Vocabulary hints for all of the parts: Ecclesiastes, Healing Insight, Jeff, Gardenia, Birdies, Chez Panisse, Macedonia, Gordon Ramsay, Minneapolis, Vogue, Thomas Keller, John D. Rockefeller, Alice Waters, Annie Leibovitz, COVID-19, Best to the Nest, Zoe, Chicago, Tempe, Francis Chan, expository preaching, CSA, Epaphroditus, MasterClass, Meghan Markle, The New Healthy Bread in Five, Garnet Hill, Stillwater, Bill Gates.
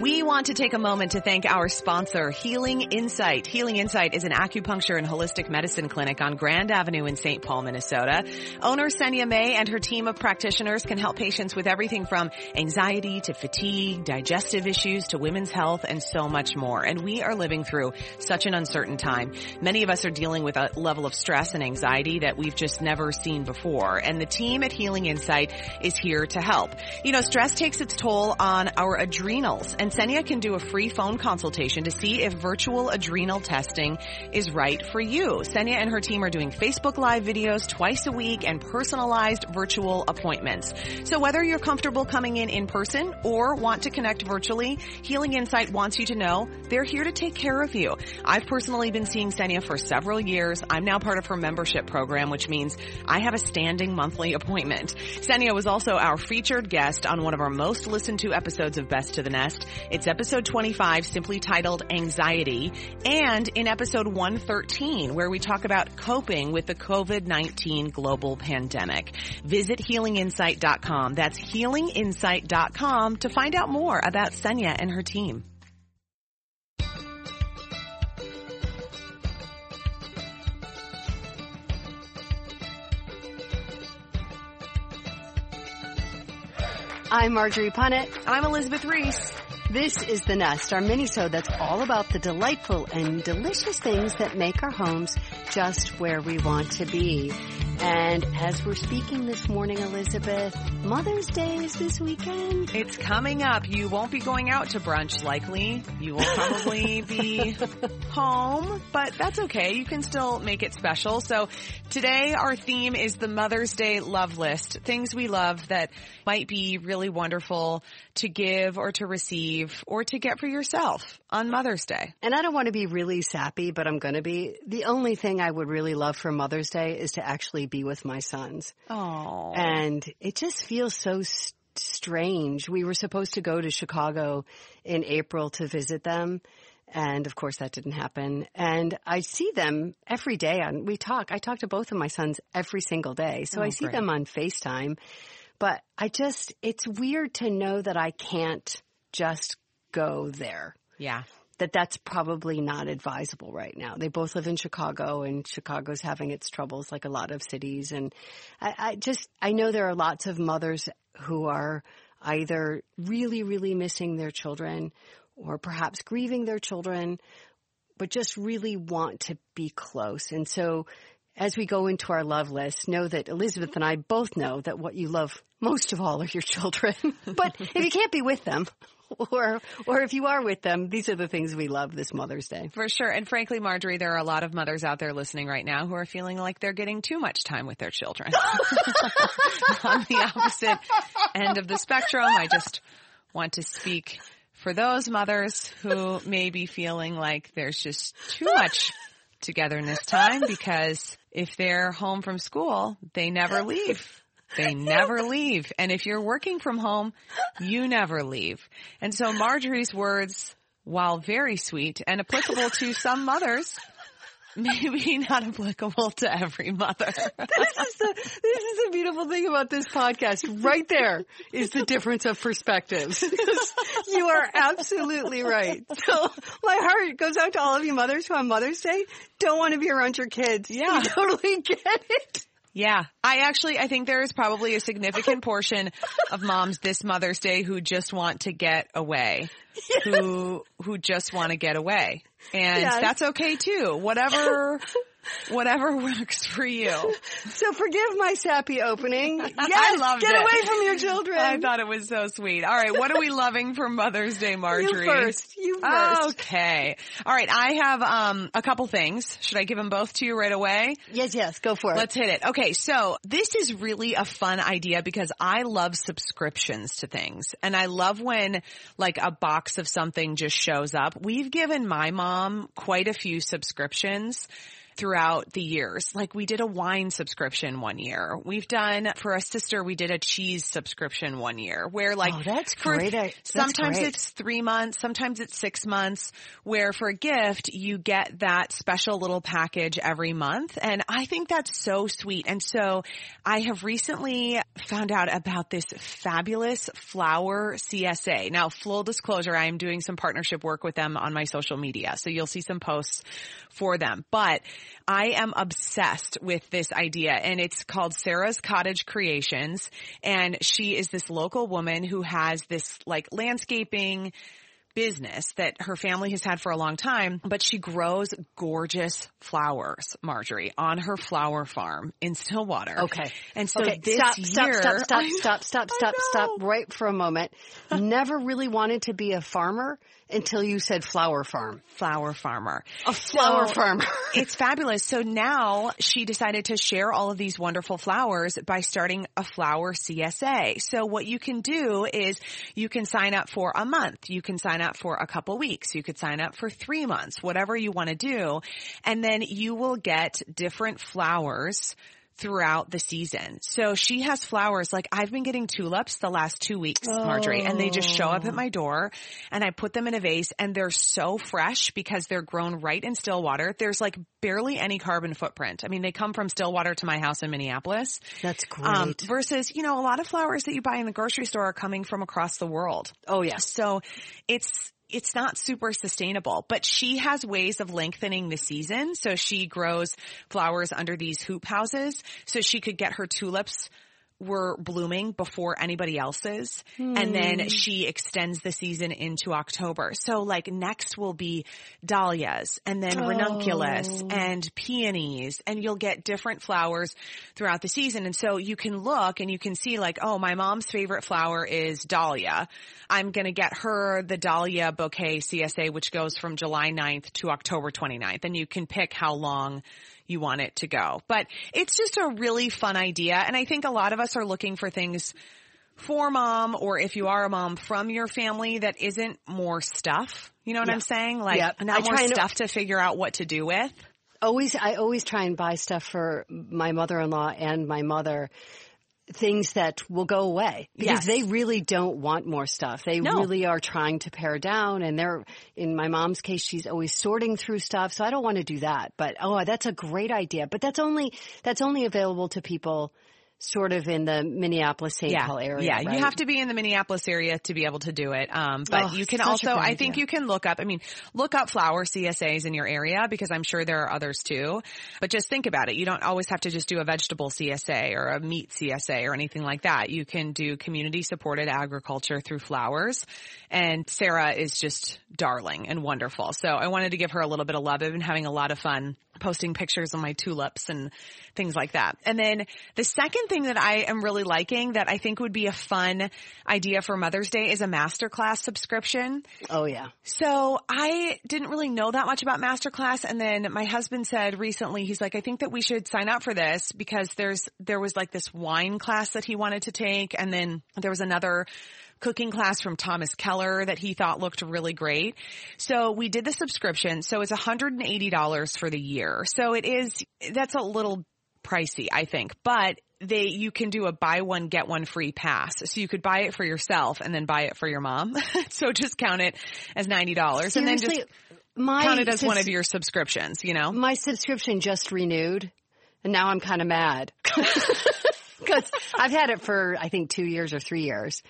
We want to take a moment to thank our sponsor, Healing Insight. Healing Insight is an acupuncture and holistic medicine clinic on Grand Avenue in St. Paul, Minnesota. Owner Senya May and her team of practitioners can help patients with everything from anxiety to fatigue, digestive issues to women's health, and so much more. And we are living through such an uncertain time. Many of us are dealing with a level of stress and anxiety that we've just never seen before. And the team at Healing Insight is here to help. You know, stress takes its toll on our adrenals. And Senya can do a free phone consultation to see if virtual adrenal testing is right for you. Senya and her team are doing Facebook Live videos twice a week and personalized virtual appointments. So whether you're comfortable coming in person or want to connect virtually, Healing Insight wants you to know they're here to take care of you. I've personally been seeing Senya for several years. I'm now part of her membership program, which means I have a standing monthly appointment. Senya was also our featured guest on one of our most listened to episodes of Best to the Nest. It's episode 25, simply titled Anxiety, and in episode 113, where we talk about coping with the COVID-19 global pandemic. Visit healinginsight.com. That's healinginsight.com to find out more about Senya and her team. I'm Margery Punnett. I'm Elizabeth Reese. This is The Nest, our mini-sode that's all about the delightful and delicious things that make our homes just where we want to be. And as we're speaking this morning, Elizabeth, Mother's Day is this weekend. It's coming up. You won't be going out to brunch, likely. You will probably be home, but that's okay. You can still make it special. So today our theme is the Mother's Day love list, things we love that might be really wonderful to give or to receive or to get for yourself on Mother's Day. And I don't want to be really sappy, but I'm going to be. The only thing I would really love for Mother's Day is to actually be with my sons. Oh. And it just feels so strange. We were supposed to go to Chicago in April to visit them. And of course that didn't happen. And I see them every day. I talk to both of my sons every single day. So I see them on FaceTime. But it's weird to know that I can't just go there. Yeah. That's probably not advisable right now. They both live in Chicago, and Chicago's having its troubles like a lot of cities. And I know there are lots of mothers who are either really, really missing their children or perhaps grieving their children, but just really want to be close. And so as we go into our love list, know that Elizabeth and I both know that what you love most of all are your children. But if you can't be with them, or if you are with them, these are the things we love this Mother's Day. For sure. And frankly, Margery, there are a lot of mothers out there listening right now who are feeling like they're getting too much time with their children. On the opposite end of the spectrum, I just want to speak for those mothers who may be feeling like there's just too much togetherness time, because if they're home from school, they never leave. They never leave. And if you're working from home, you never leave. And so Margery's words, while very sweet and applicable to some mothers, maybe not applicable to every mother. This is the beautiful thing about this podcast. Right there is the difference of perspectives. You are absolutely right. So my heart goes out to all of you mothers who on Mother's Day don't want to be around your kids. Yeah. You totally get it. Yeah. I think there is probably a significant portion of moms this Mother's Day who just want to get away. Yes. Who just want to get away. And that's okay too. Whatever works for you. So forgive my sappy opening. Yes, I loved it. Get away from your children. I thought it was so sweet. All right, what are we loving for Mother's Day, Margery? You first. Okay. All right, I have a couple things. Should I give them both to you right away? Yes, go for it. Let's hit it. Okay, so this is really a fun idea because I love subscriptions to things. And I love when, like, a box of something just shows up. We've given my mom quite a few subscriptions throughout the years. Like, we did a wine subscription one year. We've done, for a sister, we did a cheese subscription one year where, like, sometimes it's 3 months, sometimes it's 6 months, where for a gift you get that special little package every month. And I think that's so sweet. And so I have recently found out about this fabulous flower CSA. Now, full disclosure, I am doing some partnership work with them on my social media, so you'll see some posts for them. But I am obsessed with this idea, and it's called Sarah's Cottage Creations, and she is this local woman who has this, like, landscaping business that her family has had for a long time, but she grows gorgeous flowers, Margery, on her flower farm in Stillwater. Okay. And so stop right for a moment. Never really wanted to be a farmer until you said flower farm. Flower farmer. It's fabulous. So now she decided to share all of these wonderful flowers by starting a flower CSA. So what you can do is you can sign up for a month. You can sign up for a couple weeks. You could sign up for 3 months, whatever you want to do. And then you will get different flowers throughout the season. So she has flowers. Like, I've been getting tulips the last 2 weeks, Margery, and they just show up at my door, and I put them in a vase, and they're so fresh because they're grown right in Stillwater. There's, like, barely any carbon footprint. I mean, they come from Stillwater to my house in Minneapolis. That's great. Versus, you know, a lot of flowers that you buy in the grocery store are coming from across the world. Oh, yeah. So it's not super sustainable, but she has ways of lengthening the season. So she grows flowers under these hoop houses, so she could get her tulips were blooming before anybody else's. And then she extends the season into October. So, like, next will be dahlias, and then ranunculus and peonies, and you'll get different flowers throughout the season. And so you can look and you can see, like, oh, my mom's favorite flower is dahlia. I'm going to get her the dahlia bouquet CSA, which goes from July 9th to October 29th. And you can pick how long you want it to go. But it's just a really fun idea. And I think a lot of us are looking for things for mom, or if you are a mom, from your family, that isn't more stuff. You know what I'm saying? Like, not more stuff to figure out what to do with. I always try and buy stuff for my mother-in-law and my mother, things that will go away, because they really don't want more stuff. They really are trying to pare down, and they're, in my mom's case, she's always sorting through stuff. So I don't want to do that, but that's a great idea. But that's only available to people sort of in the Minneapolis-St. Paul area. Yeah, right? You have to be in the Minneapolis area to be able to do it. But you can also, I think you can look up flower CSAs in your area, because I'm sure there are others too. But just think about it. You don't always have to just do a vegetable CSA or a meat CSA or anything like that. You can do community-supported agriculture through flowers. And Sarah is just darling and wonderful. So I wanted to give her a little bit of love. I've been having a lot of fun posting pictures of my tulips and things like that. And then the second thing that I am really liking that I think would be a fun idea for Mother's Day is a MasterClass subscription. Oh, yeah. So I didn't really know that much about MasterClass. And then my husband said recently, he's like, I think that we should sign up for this, because there was like this wine class that he wanted to take. And then there was another cooking class from Thomas Keller that he thought looked really great. So we did the subscription. So it's $180 for the year. So that's a little pricey, I think, but you can do a buy one, get one free pass. So you could buy it for yourself and then buy it for your mom. So just count it as $90. Seriously, and then just count it as one of your subscriptions, you know? My subscription just renewed, and now I'm kind of mad. Because I've had it for, I think, 2 years or 3 years,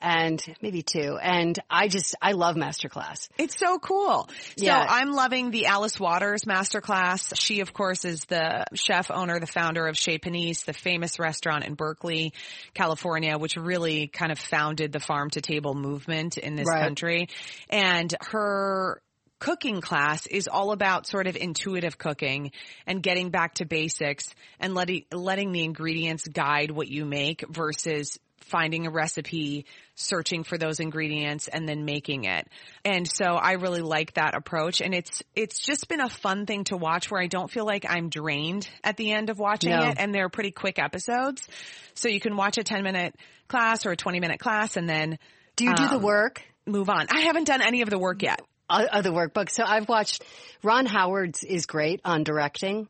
and maybe two. And I love MasterClass. It's so cool. Yeah. So I'm loving the Alice Waters MasterClass. She, of course, is the chef owner, the founder of Chez Panisse, the famous restaurant in Berkeley, California, which really kind of founded the farm to table movement in this country. And her cooking class is all about sort of intuitive cooking and getting back to basics and letting the ingredients guide what you make versus finding a recipe, searching for those ingredients, and then making it. And so I really like that approach. And it's just been a fun thing to watch where I don't feel like I'm drained at the end of watching it. And they're pretty quick episodes. So you can watch a 10-minute class or a 20-minute class and then do you do the work? Move on. I haven't done any of the work yet. Other workbooks. So I've watched Ron Howard's is great on directing.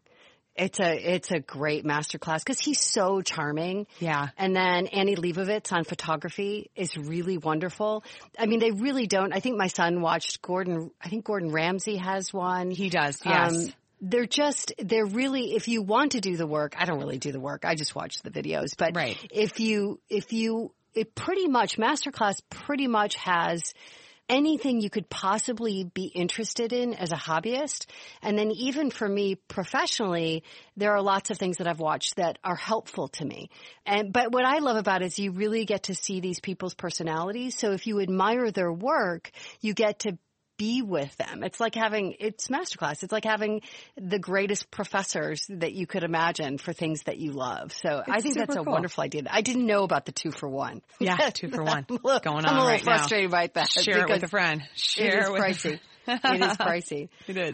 It's a great masterclass because he's so charming. Yeah. And then Annie Leibovitz on photography is really wonderful. I mean, they really don't. I think my son watched Gordon. I think Gordon Ramsay has one. He does. Yes. They're really, if you want to do the work, I don't really do the work. I just watch the videos. But Masterclass pretty much has anything you could possibly be interested in as a hobbyist. And then even for me professionally, there are lots of things that I've watched that are helpful to me. But what I love about it is you really get to see these people's personalities. So if you admire their work, you get to be with them. It's masterclass. It's like having the greatest professors that you could imagine for things that you love. So I think that's a wonderful idea. I didn't know about the 2-for-1. Yeah, 2-for-1 going on right now. I'm a little frustrated by that. Share it with a friend. Share it with pricey. It is pricey. It is.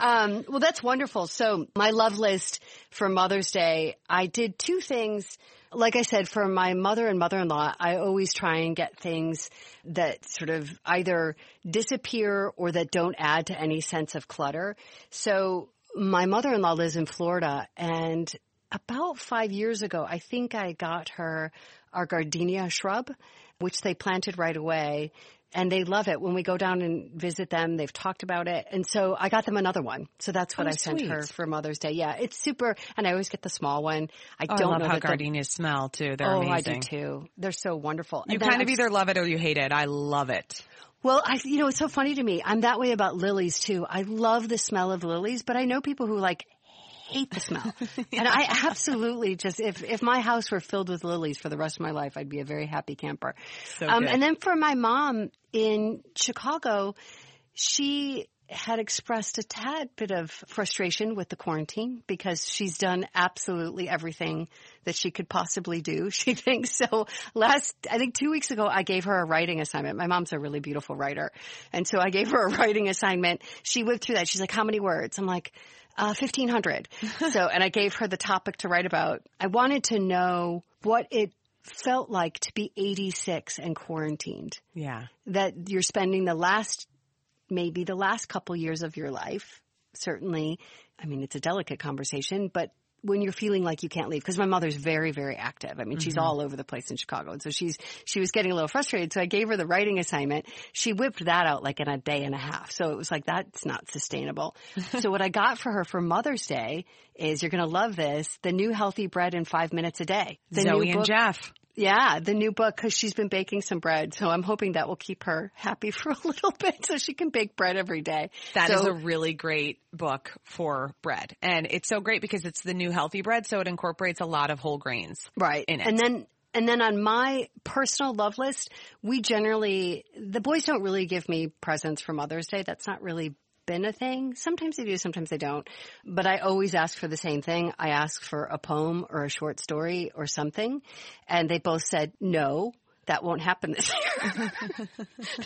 Well, that's wonderful. So my love list for Mother's Day, I did two things. Like I said, for my mother and mother-in-law, I always try and get things that sort of either disappear or that don't add to any sense of clutter. So my mother-in-law lives in Florida, and about 5 years ago, I think I got her our Gardenia shrub, which they planted right away. And they love it. When we go down and visit them, they've talked about it. And so I got them another one. So that's what I sent her for Mother's Day. Yeah, it's super. And I always get the small one. I love how gardenias smell, too. They're amazing. I do, too. They're so wonderful. You kind of either love it or you hate it. I love it. Well, it's so funny to me. I'm that way about lilies, too. I love the smell of lilies, but I know people who, hate the smell. And I absolutely just, if my house were filled with lilies for the rest of my life, I'd be a very happy camper. So and then for my mom in Chicago, she had expressed a tad bit of frustration with the quarantine because she's done absolutely everything that she could possibly do, she thinks. So I think 2 weeks ago, I gave her a writing assignment. My mom's a really beautiful writer. And so I gave her a writing assignment. She whipped through that. She's like, how many words? I'm like, 1,500. And I gave her the topic to write about. I wanted to know what it felt like to be 86 and quarantined. Yeah. That you're spending the last couple years of your life, certainly. I mean, it's a delicate conversation, but when you're feeling like you can't leave, because my mother's very, very active. I mean, she's all over the place in Chicago. And so she was getting a little frustrated. So I gave her the writing assignment. She whipped that out in a day and a half. So it was that's not sustainable. So what I got for her for Mother's Day is, you're going to love this, The New Healthy Bread in 5 Minutes a Day. Zoe and Jeff. Yeah, the new book, because she's been baking some bread. So I'm hoping that will keep her happy for a little bit so she can bake bread every day. That is a really great book for bread. And it's so great because it's the new healthy bread, so it incorporates a lot of whole grains in it. And then on my personal love list, we generally – the boys don't really give me presents for Mother's Day. That's not really been a thing. Sometimes they do, sometimes they don't. But I always ask for the same thing. I ask for a poem or a short story or something. And they both said, no, that won't happen this year.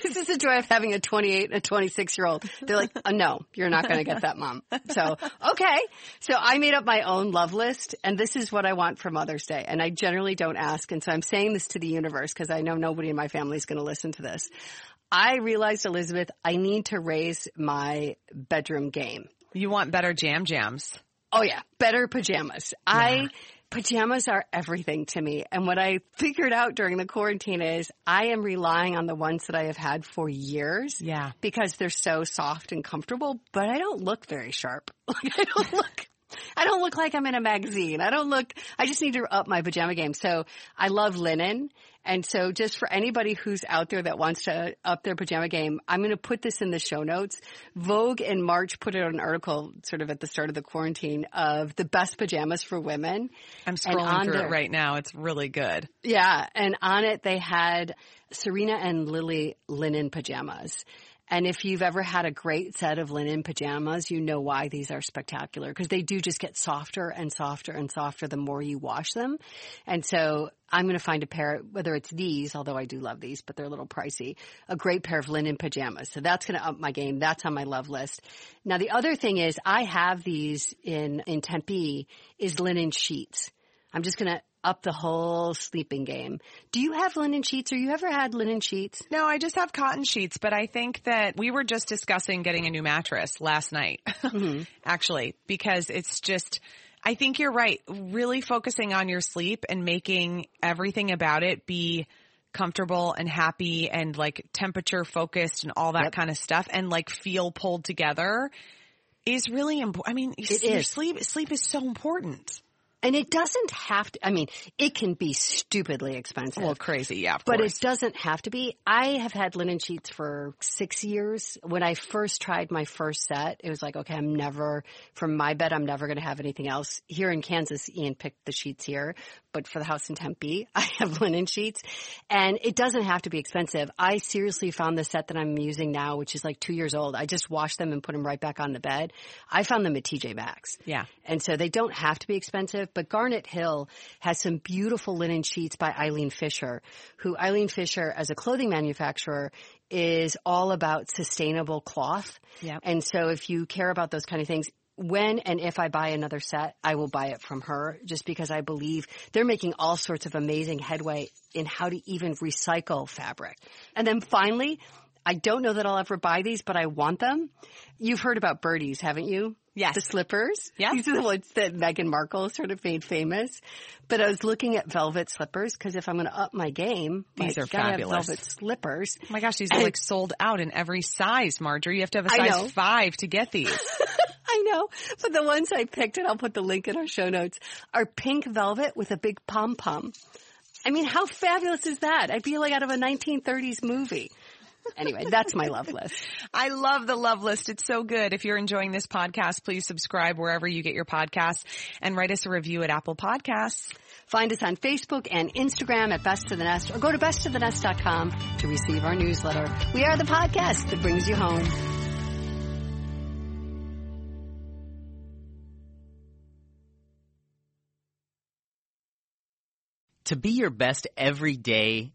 This is the joy of having a 28 and a 26-year-old. They're like, oh, no, you're not going to get that, Mom. So, okay. So I made up my own love list, and this is what I want for Mother's Day. And I generally don't ask. And so I'm saying this to the universe because I know nobody in my family is going to listen to this. I realized, Elizabeth, I need to raise my bedroom game. You want better jams. Oh, yeah. Better pajamas. Yeah. Pajamas are everything to me. And what I figured out during the quarantine is I am relying on the ones that I have had for years. Yeah. Because they're so soft and comfortable, but I don't look very sharp. I don't look like I'm in a magazine. I just need to up my pajama game. So I love linen. And so just for anybody who's out there that wants to up their pajama game, I'm going to put this in the show notes. Vogue in March put out an article sort of at the start of the quarantine of the best pajamas for women. I'm scrolling through it right now. It's really good. Yeah. And on it, they had Serena and Lily linen pajamas. And if you've ever had a great set of linen pajamas, you know why these are spectacular, because they do just get softer and softer and softer the more you wash them. And so I'm going to find a pair, whether it's these, although I do love these, but they're a little pricey, a great pair of linen pajamas. So that's going to up my game. That's on my love list. Now, the other thing is I have these in Tempe is linen sheets. I'm just going to up the whole sleeping game. Do you have linen sheets, or you ever had linen sheets? No, I just have cotton sheets, but I think that we were just discussing getting a new mattress last night, actually, because it's just, I think you're right, really focusing on your sleep and making everything about it be comfortable and happy and like temperature focused and all that kind of stuff, and like feel pulled together is really important. I mean, sleep is so important. And it doesn't have to, I mean, it can be stupidly expensive. Well, crazy, yeah, of course. But it doesn't have to be. I have had linen sheets for 6 years. When I first tried my first set, it was like, okay, from my bed, I'm never going to have anything else. Here in Kansas, Ian picked the sheets here. But for the house in Tempe, I have linen sheets. And it doesn't have to be expensive. I seriously found the set that I'm using now, which is like 2 years old. I just washed them and put them right back on the bed. I found them at TJ Maxx. Yeah. And so they don't have to be expensive. But Garnet Hill has some beautiful linen sheets by Eileen Fisher, who Eileen Fisher, as a clothing manufacturer, is all about sustainable cloth. Yep. And so if you care about those kind of things, when and if I buy another set, I will buy it from her, just because I believe they're making all sorts of amazing headway in how to even recycle fabric. And then finally, I don't know that I'll ever buy these, but I want them. You've heard about Birdies, haven't you? Yes. The slippers. Yeah. These are the ones that Meghan Markle sort of made famous. But I was looking at velvet slippers, because if I'm going to up my game, these are fabulous. I have velvet slippers. Oh my gosh, these are like sold out in every size, Margery. You have to have a size 5 to get these. I know. But the ones I picked, and I'll put the link in our show notes, are pink velvet with a big pom-pom. I mean, how fabulous is that? I feel like out of a 1930s movie. Anyway, that's my love list. I love the love list. It's so good. If you're enjoying this podcast, please subscribe wherever you get your podcasts, and write us a review at Apple Podcasts. Find us on Facebook and Instagram at Best to the Nest, or go to besttothenest.com to receive our newsletter. We are the podcast that brings you home. To be your best every day,